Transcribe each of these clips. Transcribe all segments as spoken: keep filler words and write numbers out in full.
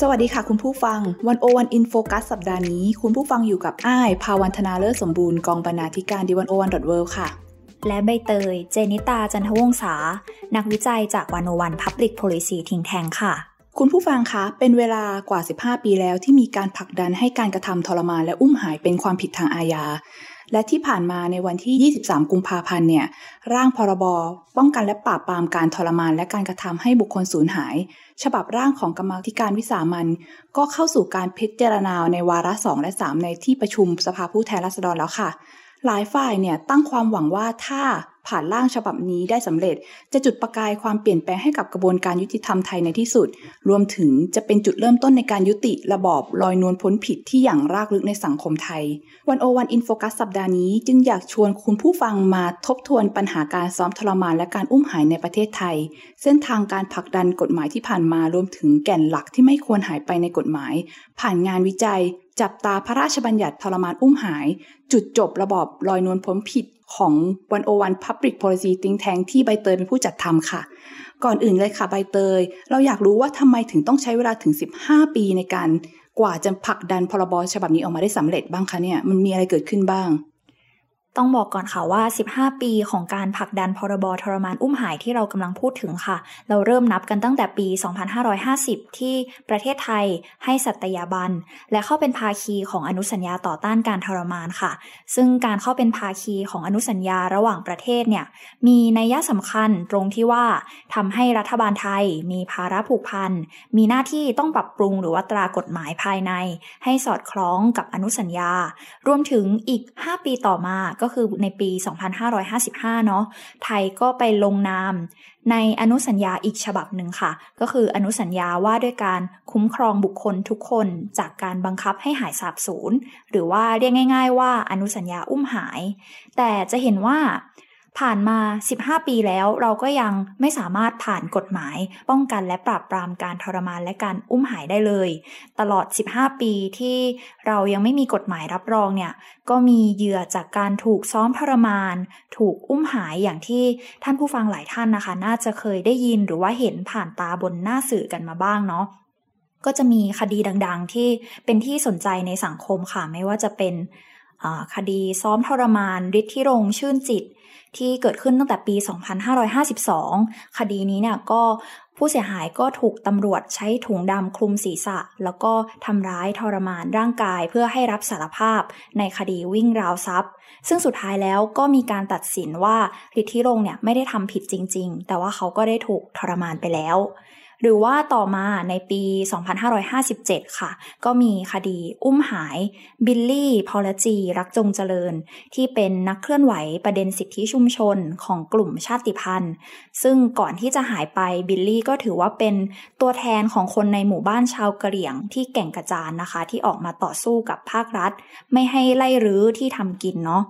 สวัสดีค่ะคุณผู้ฟังวัน โอ วัน In Focus สัปดาห์นี้คุณผู้ฟังอยู่กับอ้ายภาวันธนาเลิศสมบูรณ์กองบรรณาธิการ ดี หนึ่งศูนย์หนึ่ง ดอท เวิลด์ ค่ะและใบเตยเจนิตาจันทวงศ์ษานักวิจัยจาก วัน โอ วัน Public Policy Think Tank ค่ะคุณผู้ฟังคะเป็นเวลากว่าสิบห้าปีแล้วที่มีการผลักดันให้การกระทำทรมานและอุ้มหายเป็นความผิดทางอาญาและที่ผ่านมาในวันที่ยี่สิบสามกุมภาพันธ์เนี่ยร่างพรบป้องกันและปราบปรามการทรมานและการกระทำให้บุคคลสูญหายฉบับร่างของกรรมาธิการวิสามัญก็เข้าสู่การพิจารณาในวาระสองและสามในที่ประชุมสภาผู้แทนราษฎรแล้วค่ะหลายฝ่ายเนี่ยตั้งความหวังว่าถ้าผ่านร่างฉบับนี้ได้สำเร็จจะจุดประกายความเปลี่ยนแปลงให้กับกระบวนการยุติธรรมไทยในที่สุดรวมถึงจะเป็นจุดเริ่มต้นในการยุติระบอบลอยนวลพ้นผิดที่อย่างรากลึกในสังคมไทยวัน โอ วัน In Focus สัปดาห์นี้จึงอยากชวนคุณผู้ฟังมาทบทวนปัญหาการซ้อมทรมานและการอุ้มหายในประเทศไทยเส้นทางการผลักดันกฎหมายที่ผ่านมารวมถึงแก่นหลักที่ไม่ควรหายไปในกฎหมายผ่านงานวิจัยจับตาพระราชบัญญัติทรมานอุ้มหายจุดจบระบอบลอยนวลพ้นผิดของวัน โอ วัน Public Policy Think Tank ที่ใบเตยเป็นผู้จัดทำค่ะก่อนอื่นเลยค่ะใบเตยเราอยากรู้ว่าทำไมถึงต้องใช้เวลาถึงสิบห้าปีในการกว่าจะผลักดันพรบฉบับนี้ออกมาได้สำเร็จบ้างคะเนี่ยมันมีอะไรเกิดขึ้นบ้างต้องบอกก่อนค่ะว่าสิบห้าปีของการผลักดันพรบทรมานอุ้มหายที่เรากำลังพูดถึงค่ะเราเริ่มนับกันตั้งแต่ปีสองพันห้าร้อยห้าสิบที่ประเทศไทยให้สัตยาบันและเข้าเป็นภาคีของอนุสัญญาต่อต้านการทรมานค่ะซึ่งการเข้าเป็นภาคีของอนุสัญญาระหว่างประเทศเนี่ยมีนัยสำคัญตรงที่ว่าทำให้รัฐบาลไทยมีภาระผูกพันมีหน้าที่ต้องปรับปรุงหรือว่าตรากฎหมายภายในให้สอดคล้องกับอนุสัญญารวมถึงอีกห้าปีต่อมาก็คือในปีสองพันห้าร้อยห้าสิบห้าเนาะไทยก็ไปลงนามในอนุสัญญาอีกฉบับหนึ่งค่ะก็คืออนุสัญญาว่าด้วยการคุ้มครองบุคคลทุกคนจากการบังคับให้หายสาบสูญหรือว่าเรียกง่ายๆว่าอนุสัญญาอุ้มหายแต่จะเห็นว่าผ่านมาสิบห้าปีแล้วเราก็ยังไม่สามารถผ่านกฎหมายป้องกันและปราบปรามการทรมานและการอุ้มหายได้เลยตลอดสิบห้าปีที่เรายังไม่มีกฎหมายรับรองเนี่ยก็มีเหยื่อจากการถูกซ้อมทรมานถูกอุ้มหายอย่างที่ท่านผู้ฟังหลายท่านนะคะน่าจะเคยได้ยินหรือว่าเห็นผ่านตาบนหน้าสื่อกันมาบ้างเนาะก็จะมีคดีดังๆที่เป็นที่สนใจในสังคมค่ะไม่ว่าจะเป็นคดีซ้อมทรมานฤทธิรงค์ชื่นจิตที่เกิดขึ้นตั้งแต่ปีสองพันห้าร้อยห้าสิบสองคดีนี้เนี่ยก็ผู้เสียหายก็ถูกตำรวจใช้ถุงดำคลุมศีรษะแล้วก็ทำร้ายทรมานร่างกายเพื่อให้รับสารภาพในคดีวิ่งราวทรัพย์ซึ่งสุดท้ายแล้วก็มีการตัดสินว่าฤทธิรงค์เนี่ยไม่ได้ทำผิดจริงๆแต่ว่าเขาก็ได้ถูกทรมานไปแล้วหรือว่าต่อมาในปีสองพันห้าร้อยห้าสิบเจ็ดค่ะก็มีคดีอุ้มหายบิลลี่พอลจีรักจงเจริญที่เป็นนักเคลื่อนไหวประเด็นสิทธิชุมชนของกลุ่มชาติพันธุ์ซึ่งก่อนที่จะหายไปบิลลี่ก็ถือว่าเป็นตัวแทนของคนในหมู่บ้านชาวกะเหรี่ยงที่แก่งกระจานนะคะที่ออกมาต่อสู้กับภาครัฐไม่ให้ไล่รื้อที่ทำกินเนาะ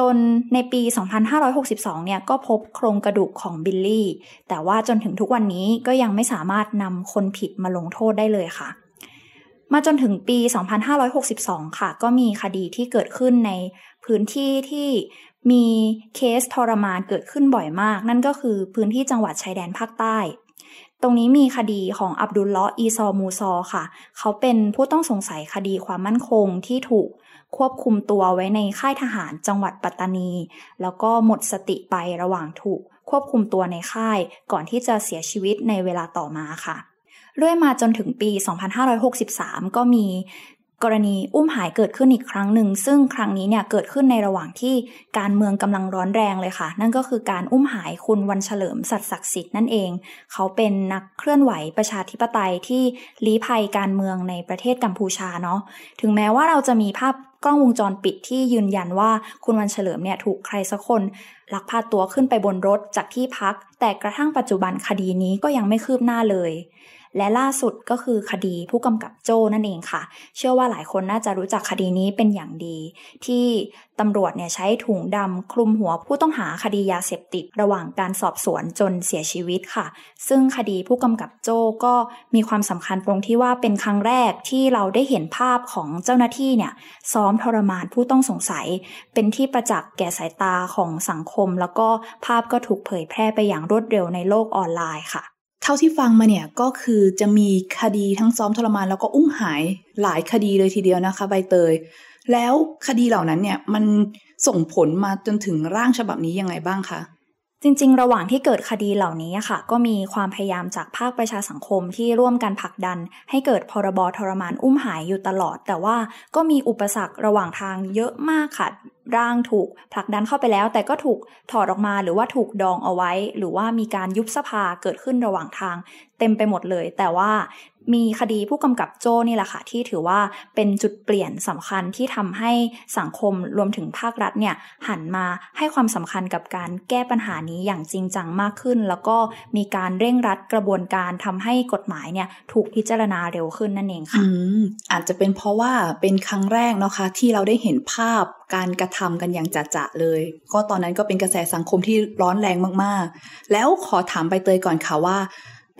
จนในปีสองพันห้าร้อยหกสิบสองเนี่ยก็พบโครงกระดูกของบิลลี่แต่ว่าจนถึงทุกวันนี้ก็ยังไม่สามารถนำคนผิดมาลงโทษได้เลยค่ะมาจนถึงปีสองพันห้าร้อยหกสิบสองค่ะก็มีคดีที่เกิดขึ้นในพื้นที่ที่มีเคสทรมานเกิดขึ้นบ่อยมากนั่นก็คือพื้นที่จังหวัดชายแดนภาคใต้ตรงนี้มีคดีของอับดุลเลาะห์ อีซอมูซอค่ะเขาเป็นผู้ต้องสงสัยคดีความมั่นคงที่ถูกควบคุมตัวไว้ในค่ายทหารจังหวัดปัตตานีแล้วก็หมดสติไประหว่างถูกควบคุมตัวในค่ายก่อนที่จะเสียชีวิตในเวลาต่อมาค่ะเรื่อยมาจนถึงปีสองพันห้าร้อยหกสิบสามก็มีกรณีอุ้มหายเกิดขึ้นอีกครั้งหนึ่งซึ่งครั้งนี้เนี่ยเกิดขึ้นในระหว่างที่การเมืองกำลังร้อนแรงเลยค่ะนั่นก็คือการอุ้มหายคุณวันเฉลิมสัตย์ศักดิ์สิทธิ์นั่นเองเขาเป็นนักเคลื่อนไหวประชาธิปไตยที่ลี้ภัยการเมืองในประเทศกัมพูชาเนาะถึงแม้ว่าเราจะมีภาพกล้องวงจรปิดที่ยืนยันว่าคุณวันเฉลิมเนี่ยถูกใครสักคนลักพาตัวขึ้นไปบนรถจากที่พักแต่กระทั่งปัจจุบันคดีนี้ก็ยังไม่คืบหน้าเลย และล่าสุดก็คือคดีผู้กำกับโจ้นั่นเองค่ะเชื่อว่าหลายคนน่าจะรู้จักคดีนี้เป็นอย่างดีที่ตำรวจเนี่ยใช้ถุงดำคลุมหัวผู้ต้องหาคดียาเสพติดระหว่างการสอบสวนจนเสียชีวิตค่ะซึ่งคดีผู้กำกับโจ้ก็มีความสำคัญตรงที่ว่าเป็นครั้งแรกที่เราได้เห็นภาพของเจ้าหน้าที่เนี่ยซ้อมทรมานผู้ต้องสงสัยเป็นที่ประจักษ์แก่สายตาของสังคมแล้วก็ภาพก็ถูกเผยแพร่ไปอย่างรวดเร็วในโลกออนไลน์ค่ะเท่าที่ฟังมาเนี่ยก็คือจะมีคดีทั้งซ้อมทรมานแล้วก็อุ้มหายหลายคดีเลยทีเดียวนะคะใบเตยแล้วคดีเหล่านั้นเนี่ยมันส่งผลมาจนถึงร่างฉบับนี้ยังไงบ้างคะจริงๆระหว่างที่เกิดคดีเหล่านี้ค่ะก็มีความพยายามจากภาคประชาสังคมที่ร่วมกันผลักดันให้เกิดพรบทรมานอุ้มหายอยู่ตลอดแต่ว่าก็มีอุปสรรคระหว่างทางเยอะมากค่ะร่างถูกผลักดันเข้าไปแล้วแต่ก็ถูกถอดออกมาหรือว่าถูกดองเอาไว้หรือว่ามีการยุบสภาเกิดขึ้นระหว่างทางเต็มไปหมดเลยแต่ว่ามีคดีผู้กำกับโจ้นี่แหละค่ะที่ถือว่าเป็นจุดเปลี่ยนสำคัญที่ทำให้สังคมรวมถึงภาครัฐเนี่ยหันมาให้ความสำคัญกับการแก้ปัญหานี้อย่างจริงจังมากขึ้นแล้วก็มีการเร่งรัดกระบวนการทำให้กฎหมายเนี่ยถูกพิจารณาเร็วขึ้นนั่นเองค่ะ อืม อาจจะเป็นเพราะว่าเป็นครั้งแรกนะคะที่เราได้เห็นภาพการกระทำกันอย่างจะๆเลยก็ตอนนั้นก็เป็นกระแสสังคมที่ร้อนแรงมากๆแล้วขอถามใบเตยก่อนค่ะว่า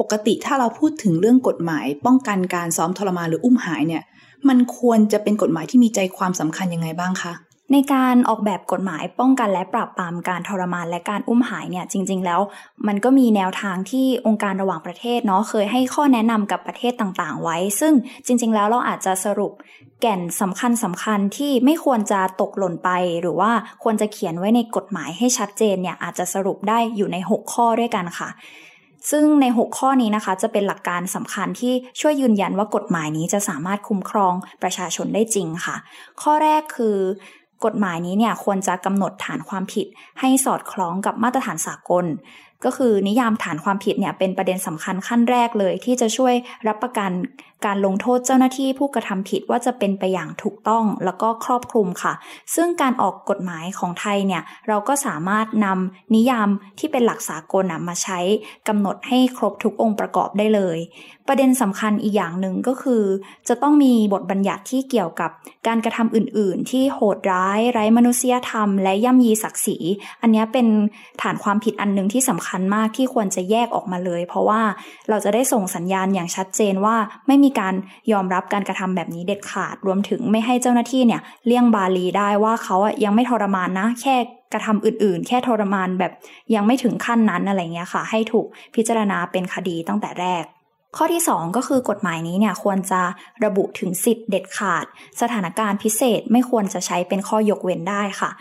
ปกติถ้าเราพูดถึงเรื่องกฎหมายป้องกันการซ้อมทรมานหรืออุ้มหายเนี่ยมันควรจะเป็นกฎหมายที่มีใจความสำคัญยังไงบ้างคะในการออกแบบกฎหมายป้องกันและปราบปรามการทรมานและการอุ้มหายเนี่ยจริงๆแล้วมันก็มีแนวทางที่องค์การระหว่างประเทศเนาะเคยให้ข้อแนะนำกับประเทศต่างๆไว้ซึ่งจริงๆแล้วเราอาจจะสรุปแก่นสำคัญสำคัญที่ไม่ควรจะตกหล่นไปหรือว่าควรจะเขียนไว้ในกฎหมายให้ชัดเจนเนี่ยอาจจะสรุปได้อยู่ในหกข้อด้วยกันค่ะซึ่งในหกข้อนี้นะคะจะเป็นหลักการสำคัญที่ช่วยยืนยันว่ากฎหมายนี้จะสามารถคุ้มครองประชาชนได้จริงค่ะข้อแรกคือกฎหมายนี้เนี่ยควรจะกำหนดฐานความผิดให้สอดคล้องกับมาตรฐานสากลก็คือนิยามฐานความผิดเนี่ยเป็นประเด็นสำคัญขั้นแรกเลยที่จะช่วยรับประกันการลงโทษเจ้าหน้าที่ผู้กระทำผิดว่าจะเป็นไปอย่างถูกต้องแล้วก็ครอบคลุมค่ะซึ่งการออกกฎหมายของไทยเนี่ยเราก็สามารถนำนิยามที่เป็นหลักสากลมาใช้กำหนดให้ครบทุกองค์ประกอบได้เลยประเด็นสำคัญอีกอย่างหนึ่งก็คือจะต้องมีบทบัญญัติที่เกี่ยวกับการกระทำอื่นๆที่โหดร้ายไร้มนุษยธรรมและย่ำยีศักดิ์ศรีอันนี้เป็นฐานความผิดอันนึงที่สำคัญคันมากที่ควรจะแยกออกมาเลยเพราะว่าเราจะได้ส่งสัญญาณอย่างชัดเจนว่าไม่มีการยอมรับการกระทำแบบนี้เด็ดขาดรวมถึงไม่ให้เจ้าหน้าที่เนี่ยเลี่ยงบาลีได้ว่าเขายังไม่ทรมานนะแค่กระทำอื่นๆแค่ทรมานแบบยังไม่ถึงขั้นนั้นอะไรเงี้ยค่ะให้ถูกพิจารณาเป็นคดีตั้งแต่แรกข้อที่สองก็คือกฎหมายนี้เนี่ยควรจะระบุถึงสิทธิเด็ดขาดสถานการณ์พิเศษไม่ควรจะใช้เป็นข้อยกเว้นได้ค่ะ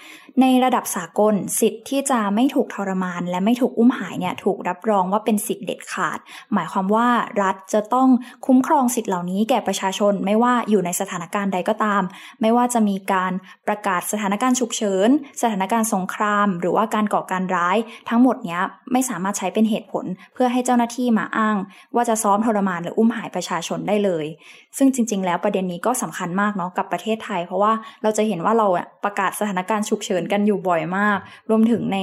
ในระดับสากลสิทธิ์ที่จะไม่ถูกทรมานและไม่ถูกอุ้มหายเนี่ยถูกรับรองว่าเป็นสิทธิเด็ดขาดหมายความว่ารัฐจะต้องคุ้มครองสิทธิเหล่านี้แก่ประชาชนไม่ว่าอยู่ในสถานการณ์ใดก็ตามไม่ว่าจะมีการประกาศสถานการณ์ฉุกเฉินสถานการณ์สงครามหรือว่าการก่อการร้ายทั้งหมดเนี้ยไม่สามารถใช้เป็นเหตุผลเพื่อให้เจ้าหน้าที่มาอ้างว่าจะซ้อมทรมานหรืออุ้มหายประชาชนได้เลยซึ่งจริงๆแล้วประเด็นนี้ก็สำคัญมากเนาะกับประเทศไทยเพราะว่าเราจะเห็นว่าเราประกาศสถานการณ์ฉุกเฉินกันอยู่บ่อยมากรวมถึงใน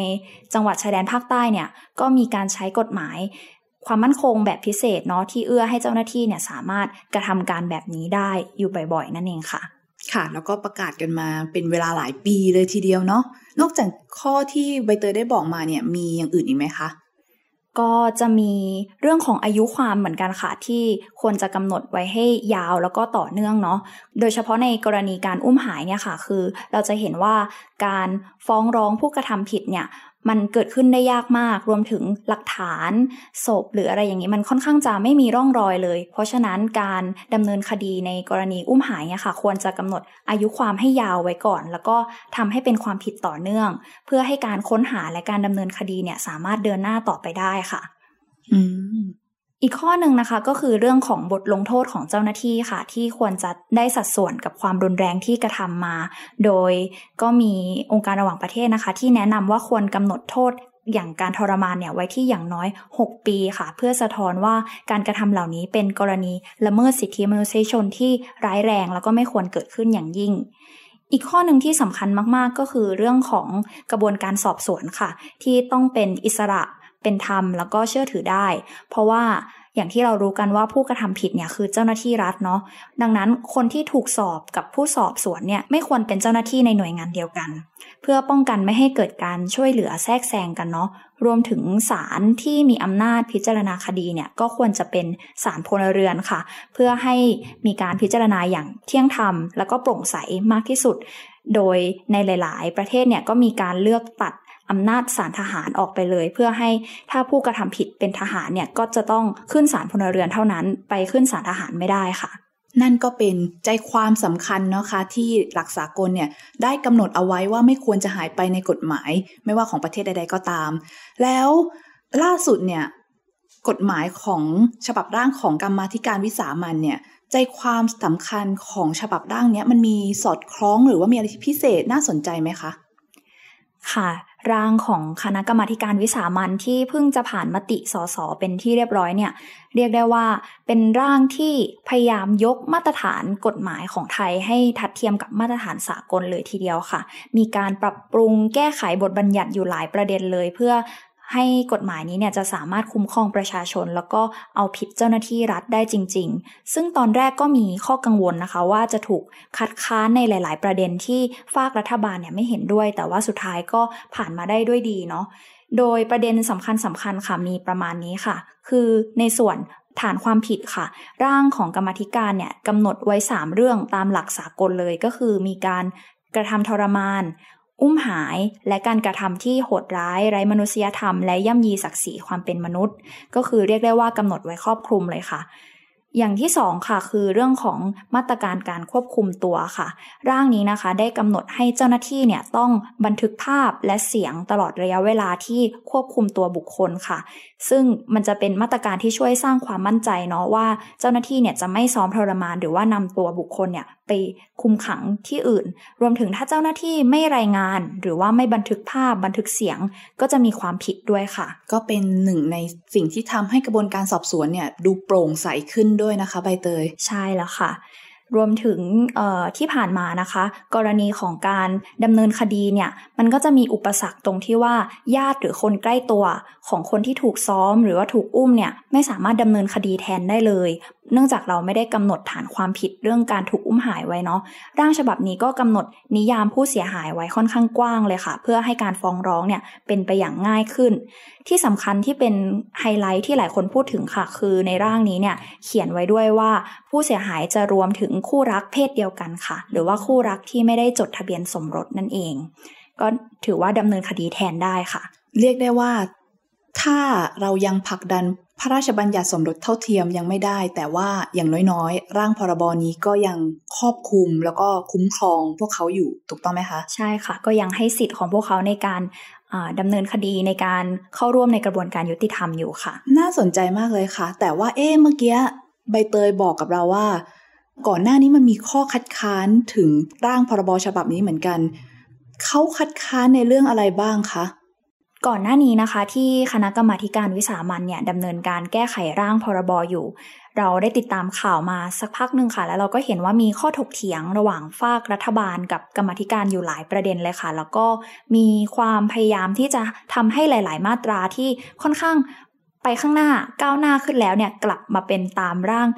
จังหวัดชายแดนภาคใต้เนี่ยก็มีการใช้กฎหมายความมั่นคงแบบพิเศษเนาะที่เอื้อให้เจ้าหน้าที่เนี่ยสามารถกระทำการแบบนี้ได้อยู่บ่อยๆนั่นเองค่ะค่ะแล้วก็ประกาศกันมาเป็นเวลาหลายปีเลยทีเดียวเนาะนอกจากข้อที่ใบเตยได้บอกมาเนี่ยมีอย่างอื่นอีกไหมคะก็จะมีเรื่องของอายุความเหมือนกันค่ะที่ควรจะกำหนดไว้ให้ยาวแล้วก็ต่อเนื่องเนาะโดยเฉพาะในกรณีการอุ้มหายเนี่ยค่ะคือเราจะเห็นว่าการฟ้องร้องผู้กระทำผิดเนี่ยมันเกิดขึ้นได้ยากมากรวมถึงหลักฐานศพหรืออะไรอย่างนี้มันค่อนข้างจะไม่มีร่องรอยเลยเพราะฉะนั้นการดำเนินคดีในกรณีอุ้มหายเนี่ยค่ะควรจะกำหนดอายุความให้ยาวไว้ก่อนแล้วก็ทำให้เป็นความผิดต่อเนื่องเพื่อให้การค้นหาและการดำเนินคดีเนี่ยสามารถเดินหน้าต่อไปได้ค่ะอืมอีกข้อหนึ่งนะคะก็คือเรื่องของบทลงโทษของเจ้าหน้าที่ค่ะที่ควรจะได้สัดส่วนกับความรุนแรงที่กระทำมาโดยก็มีองค์การระหว่างประเทศนะคะที่แนะนำว่าควรกำหนดโทษอย่างการทรมานเนี่ยไว้ที่อย่างน้อยหกปีค่ะเพื่อสะท้อนว่าการกระทำเหล่านี้เป็นกรณีละเมิดสิทธิมนุษยชนที่ร้ายแรงแล้วก็ไม่ควรเกิดขึ้นอย่างยิ่งอีกข้อหนึ่งที่สำคัญมากๆก็คือเรื่องของกระบวนการสอบสวนค่ะที่ต้องเป็นอิสระเป็นธรรมแล้วก็เชื่อถือได้เพราะว่า อย่างที่เรารู้กันว่าผู้กระทำผิดเนี่ยคือเจ้าหน้าที่รัฐเนาะดังนั้นคนที่ถูกสอบกับผู้สอบสวนเนี่ยไม่ควรเป็นเจ้าหน้าที่ในหน่วยงานเดียวกันเพื่อป้องกันไม่ให้เกิดการช่วยเหลือแทรกแซงกันเนาะรวมถึงศาลที่มีอำนาจพิจารณาคดีเนี่ยก็ควรจะเป็นศาลพลเรือนค่ะเพื่อให้มีการพิจารณาอย่างเที่ยงธรรมแล้วก็โปร่งใสมากที่สุดโดยในหลายๆประเทศเนี่ยก็มีการเลือกตัดอำนาจศาลทหารออกไปเลยเพื่อให้ถ้าผู้กระทำผิดเป็นทหารเนี่ยก็จะต้องขึ้นศาลพลเรือนเท่านั้นไปขึ้นศาลทหารไม่ได้ค่ะนั่นก็เป็นใจความสำคัญนะคะที่หลักสากลเนี่ยได้กำหนดเอาไว้ว่าไม่ควรจะหายไปในกฎหมายไม่ว่าของประเทศใดๆก็ตามแล้วล่าสุดเนี่ยกฎหมายของฉบับร่างของกรรมาธิการวิสามัญเนี่ยใจความสำคัญของฉบับร่างเนี้ยมันมีสอดคล้องหรือว่ามีอะไรพิเศษน่าสนใจไหมคะค่ะร่างของคณะกรรมาธิการวิสามัญที่เพิ่งจะผ่านมติสสเป็นที่เรียบร้อยเนี่ยเรียกได้ว่าเป็นร่างที่พยายามยกมาตรฐานกฎหมายของไทยให้ทัดเทียมกับมาตรฐานสากลเลยทีเดียวค่ะมีการปรับปรุงแก้ไขบทบัญญัติอยู่หลายประเด็นเลยเพื่อให้กฎหมายนี้เนี่ยจะสามารถคุ้มครองประชาชนแล้วก็เอาผิดเจ้าหน้าที่รัฐได้จริงๆซึ่งตอนแรกก็มีข้อกังวลนะคะว่าจะถูกคัดค้านในหลายๆประเด็นที่ฝ่ายรัฐบาลเนี่ยไม่เห็นด้วยแต่ว่าสุดท้ายก็ผ่านมาได้ด้วยดีเนาะโดยประเด็นสำคัญสำคัญค่ะมีประมาณนี้ค่ะคือในส่วนฐานความผิดค่ะร่างของกรรมาธิการเนี่ยกำหนดไว้สามเรื่องตามหลักสากลเลยก็คือมีการกระทำทรมานอุ้มหายและการกระทำที่โหดร้ายไร้มนุษยธรรมและย่ำยีศักดิ์ศรีความเป็นมนุษย์ก็คือเรียกได้ว่ากำหนดไว้ครอบคลุมเลยค่ะอย่างที่สองค่ะคือเรื่องของมาตรการการควบคุมตัวค่ะร่างนี้นะคะได้กำหนดให้เจ้าหน้าที่เนี่ยต้องบันทึกภาพและเสียงตลอดระยะเวลาที่ควบคุมตัวบุคคลค่ะซึ่งมันจะเป็นมาตรการที่ช่วยสร้างความมั่นใจเนาะว่าเจ้าหน้าที่เนี่ยจะไม่ซ้อมทรมานหรือว่านำตัวบุคคลเนี่ยไปคุมขังที่อื่นรวมถึงถ้าเจ้าหน้าที่ไม่รายงานหรือว่าไม่บันทึกภาพบันทึกเสียงก็จะมีความผิดด้วยค่ะก็เป็นหนึ่งในสิ่งที่ทำให้กระบวนการสอบสวนเนี่ยดูโปร่งใสขึ้นด้วยนะคะใบเตยใช่แล้วค่ะรวมถึงที่ผ่านมานะคะกรณีของการดำเนินคดีเนี่ยมันก็จะมีอุปสรรคตรงที่ว่าญาติหรือคนใกล้ตัวของคนที่ถูกซ้อมหรือว่าถูกอุ้มเนี่ยไม่สามารถดำเนินคดีแทนได้เลยเนื่องจากเราไม่ได้กำหนดฐานความผิดเรื่องการถูกอุ้มหายไว้เนาะร่างฉบับนี้ก็กำหนดนิยามผู้เสียหายไว้ค่อนข้างกว้างเลยค่ะเพื่อให้การฟ้องร้องเนี่ยเป็นไปอย่างง่ายขึ้นที่สำคัญที่เป็นไฮไลท์ที่หลายคนพูดถึงค่ะคือในร่างนี้เนี่ยเขียนไว้ด้วยว่าผู้เสียหายจะรวมถึงคู่รักเพศเดียวกันค่ะหรือว่าคู่รักที่ไม่ได้จดทะเบียนสมรสนั่นเองก็ถือว่าดำเนินคดีแทนได้ค่ะเรียกได้ว่าถ้าเรายังผลักดันพระราชบัญญัติสมรสเท่าเทียมยังไม่ได้แต่ว่าอย่างน้อยๆร่างพรบนี้ก็ยังครอบคลุมแล้วก็คุ้มครองพวกเขาอยู่ถูกต้องไหมคะใช่ค่ะก็ยังให้สิทธิ์ของพวกเขาในการดำเนินคดีในการเข้าร่วมในกระบวนการยุติธรรมอยู่ค่ะน่าสนใจมากเลยค่ะแต่ว่าเอ๊ะเมื่อกี้ใบเตยบอกกับเราว่าก่อนหน้านี้มันมีข้อคัดค้านถึงร่างพรบฉบับนี้เหมือนกันเขาคัดค้านในเรื่องอะไรบ้างคะก่อนหน้านี้นะคะที่คณะกรรมาธิการวิสามัญเนี่ยดำเนินการแก้ไขร่างพรบอยู่เราได้ติดตามข่าวมาสักพักหนึ่งค่ะแล้วเราก็เห็นว่ามีข้อถกเถียงระหว่างฝ่ายรัฐบาลกับกรรมาธิการอยู่หลายประเด็นเลยค่ะแล้วก็มีความพยายามที่จะทำให้หลายๆมาตราที่ค่อนข้างไปข้างหน้าก้าวหน้าขึ้นแล้วเนี่ยกลับมาเป็นตามร่าง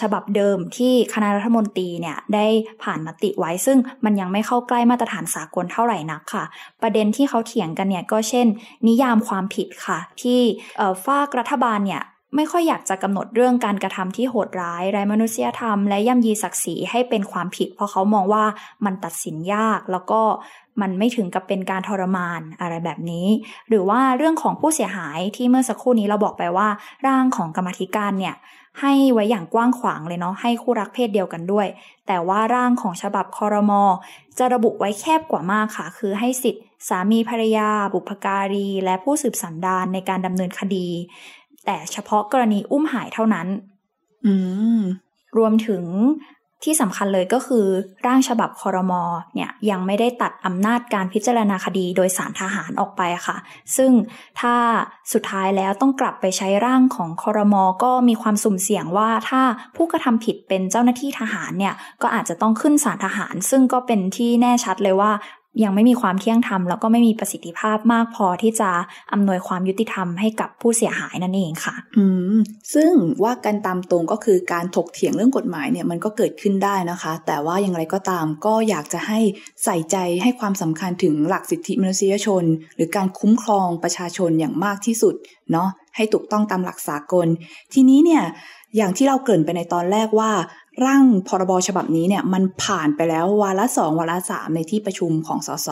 ฉบับเดิมที่คณะรัฐมนตรีเนี่ยได้ผ่านมติไว้ซึ่งมันยังไม่เข้าใกล้มาตรฐานสากลเท่าไหร่นักค่ะประเด็นที่เขาเถียงกันเนี่ยก็เช่นนิยามความผิดค่ะที่ฝ่ายรัฐบาลเนี่ยไม่ค่อยอยากจะกำหนดเรื่องการกระทำที่โหดร้ายไร้มนุษยธรรมและย่ำยีศักดิ์ศรีให้เป็นความผิดเพราะเขามองว่ามันตัดสินยากแล้วก็มันไม่ถึงกับเป็นการทรมานอะไรแบบนี้หรือว่าเรื่องของผู้เสียหายที่เมื่อสักครู่นี้เราบอกไปว่าร่างของกรรมาธิการเนี่ยให้ไว้อย่างกว้างขวางเลยเนาะให้คู่รักเพศเดียวกันด้วยแต่ว่าร่างของฉบับครม.จะระบุไว้แคบกว่ามากค่ะคือให้สิทธิสามีภรรยาบุพการีและผู้สืบสันดานในการดำเนินคดีแต่เฉพาะกรณีอุ้มหายเท่านั้นอืมรวมถึงที่สำคัญเลยก็คือร่างฉบับครม.เนี่ยยังไม่ได้ตัดอำนาจการพิจารณาคดีโดยศาลทหารออกไปค่ะซึ่งถ้าสุดท้ายแล้วต้องกลับไปใช้ร่างของครม.ก็มีความสุ่มเสี่ยงว่าถ้าผู้กระทำผิดเป็นเจ้าหน้าที่ทหารเนี่ยก็อาจจะต้องขึ้นศาลทหารซึ่งก็เป็นที่แน่ชัดเลยว่า ยังไม่มีความเที่ยงธรรมแล้วก็ไม่มีประสิทธิภาพมากพอที่จะอำนวยความยุติธรรมให้กับผู้เสียหายนั่นเองค่ะอืมซึ่งว่ากันตามตรงก็คือการถกเถียงเรื่องกฎหมายเนี่ยมันก็เกิดขึ้นได้นะคะแต่ว่าอย่างไรก็ตามก็อยากจะให้ใส่ใจให้ความสำคัญถึงหลักสิทธิมนุษยชนหรือการคุ้มครองประชาชนอย่างมากที่สุดเนาะให้ถูกต้องตามหลักสากลทีนี้เนี่ยอย่างที่เราเกริ่นไปในตอนแรกว่าร่างพรบฉบับนี้เนี่ยมันผ่านไปแล้ววาระสองวาระสามในที่ประชุมของสส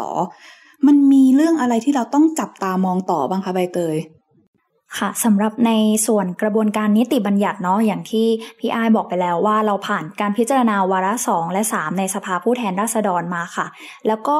มันมีเรื่องอะไรที่เราต้องจับตามองต่อบ้างคะใบเตยค่ะสำหรับในส่วนกระบวนการนิติบัญญัติเนาะอย่างที่พี่อ้ายบอกไปแล้วว่าเราผ่านการพิจารณาวาระสองและสามในสภาผู้แทนราษฎรมาค่ะแล้วก็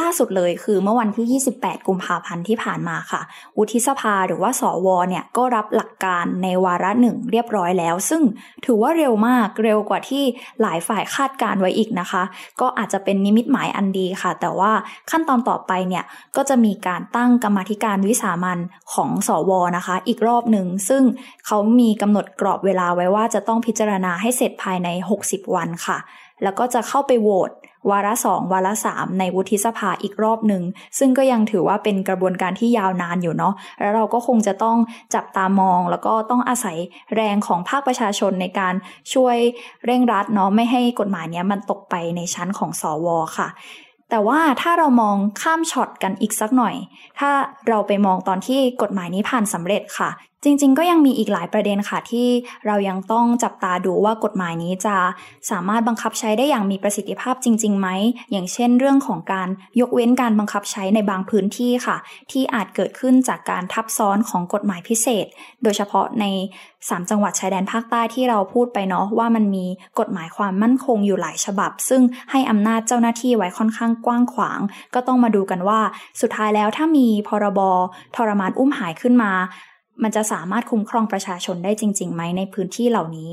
ล่าสุดเลยคือเมื่อวันที่ยี่สิบแปดกุมภาพันธ์ที่ผ่านมาค่ะวุฒิสภาหรือว่าสวเนี่ยก็รับหลักการในวาระหนึ่งเรียบร้อยแล้วซึ่งถือว่าเร็วมากเร็วกว่าที่หลายฝ่ายคาดการไว้อีกนะคะก็อาจจะเป็นนิมิตหมายอันดีค่ะแต่ว่าขั้นตอนต่อไปเนี่ยก็จะมีการตั้งกรรมาธิการวิสามัญของสวนะคะอีกรอบหนึ่งซึ่งเขามีกำหนดกรอบเวลาไว้ว่าจะต้องพิจารณาให้เสร็จภายในหกสิบวันค่ะแล้วก็จะเข้าไปโหวตวาระสองวาระสามในวุฒิสภาอีกรอบหนึ่งซึ่งก็ยังถือว่าเป็นกระบวนการที่ยาวนานอยู่เนาะแล้วเราก็คงจะต้องจับตามองแล้วก็ต้องอาศัยแรงของภาคประชาชนในการช่วยเร่งรัดเนาะไม่ให้กฎหมายเนี้ยมันตกไปในชั้นของสวค่ะแต่ว่าถ้าเรามองข้ามช็อตกันอีกสักหน่อยถ้าเราไปมองตอนที่กฎหมายนี้ผ่านสำเร็จค่ะจริงๆก็ยังมีอีกหลายประเด็นค่ะที่เรายังต้องจับตาดูว่ากฎหมายนี้จะสามารถบังคับใช้ได้อย่างมีประสิทธิภาพจริงๆไหมอย่างเช่นเรื่องของการยกเว้นการบังคับใช้ในบางพื้นที่ค่ะที่อาจเกิดขึ้นจากการทับซ้อนของกฎหมายพิเศษโดยเฉพาะในสามจังหวัดชายแดนภาคใต้ที่เราพูดไปเนาะว่ามันมีกฎหมายความมั่นคงอยู่หลายฉบับซึ่งให้อำนาจเจ้าหน้าที่ไว้ค่อนข้างกว้างขวางก็ต้องมาดูกันว่าสุดท้ายแล้วถ้ามีพรบ.ทรมานอุ้มหายขึ้นมามันจะสามารถคุ้มครองประชาชนได้จริงๆไหมในพื้นที่เหล่านี้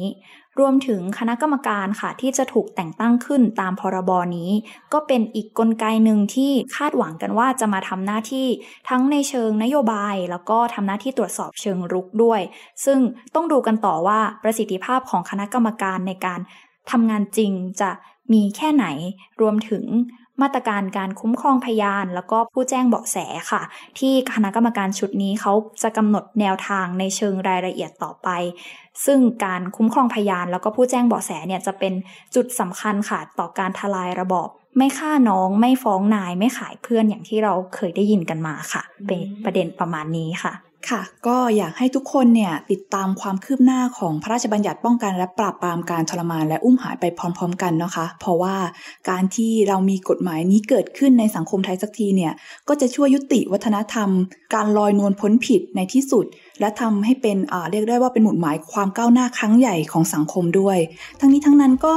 รวมถึงคณะกรรมการค่ะที่จะถูกแต่งตั้งขึ้นตามพรบนี้ก็เป็นอีกกลไกหนึ่งที่คาดหวังกันว่าจะมาทำหน้าที่ทั้งในเชิงนโยบายแล้วก็ทำหน้าที่ตรวจสอบเชิงรุกด้วยซึ่งต้องดูกันต่อว่าประสิทธิภาพของคณะกรรมการในการทำงานจริงจะมีแค่ไหนรวมถึงมาตรการการคุ้มครองพยานแล้วก็ผู้แจ้งเบาะแสค่ะที่คณะกรรมการชุดนี้เขาจะกำหนดแนวทางในเชิงรายละเอียดต่อไปซึ่งการคุ้มครองพยานแล้วก็ผู้แจ้งเบาะแสเนี่ยจะเป็นจุดสำคัญค่ะต่อการทลายระบอบไม่ฆ่าน้องไม่ฟ้องนายไม่ขายเพื่อนอย่างที่เราเคยได้ยินกันมาค่ะเป็นประเด็นประมาณนี้ค่ะค่ะก็อยากให้ทุกคนเนี่ยติดตามความคืบหน้าของพระราชบัญญัติป้องกันและปราบปรามการทรมานและอุ้มหายไปพร้อมๆกันนะคะเพราะว่าการที่เรามีกฎหมายนี้เกิดขึ้นในสังคมไทยสักทีเนี่ยก็จะช่วยยุติวัฒนธรรมการลอยนวลพ้นผิดในที่สุดและทำให้เป็นเอ่อเรียกได้ว่าเป็นหมุดหมายความก้าวหน้าครั้งใหญ่ของสังคมด้วยทั้งนี้ทั้งนั้นก็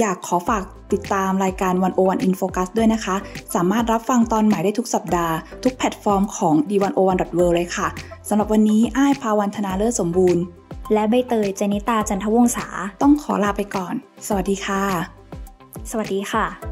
อยากขอฝากติดตามรายการหนึ่งศูนย์หนึ่ง In Focus ด้วยนะคะสามารถรับฟังตอนใหม่ได้ทุกสัปดาห์ทุกแพลตฟอร์มของ ดี หนึ่งศูนย์หนึ่ง ดอท เวิลด์ เลยค่ะสำหรับวันนี้อ้ายภาวันธนาเลิศสมบูรณ์และใบเตยเจนิตาจันทวงศาต้องขอลาไปก่อนสวัสดีค่ะสวัสดีค่ะ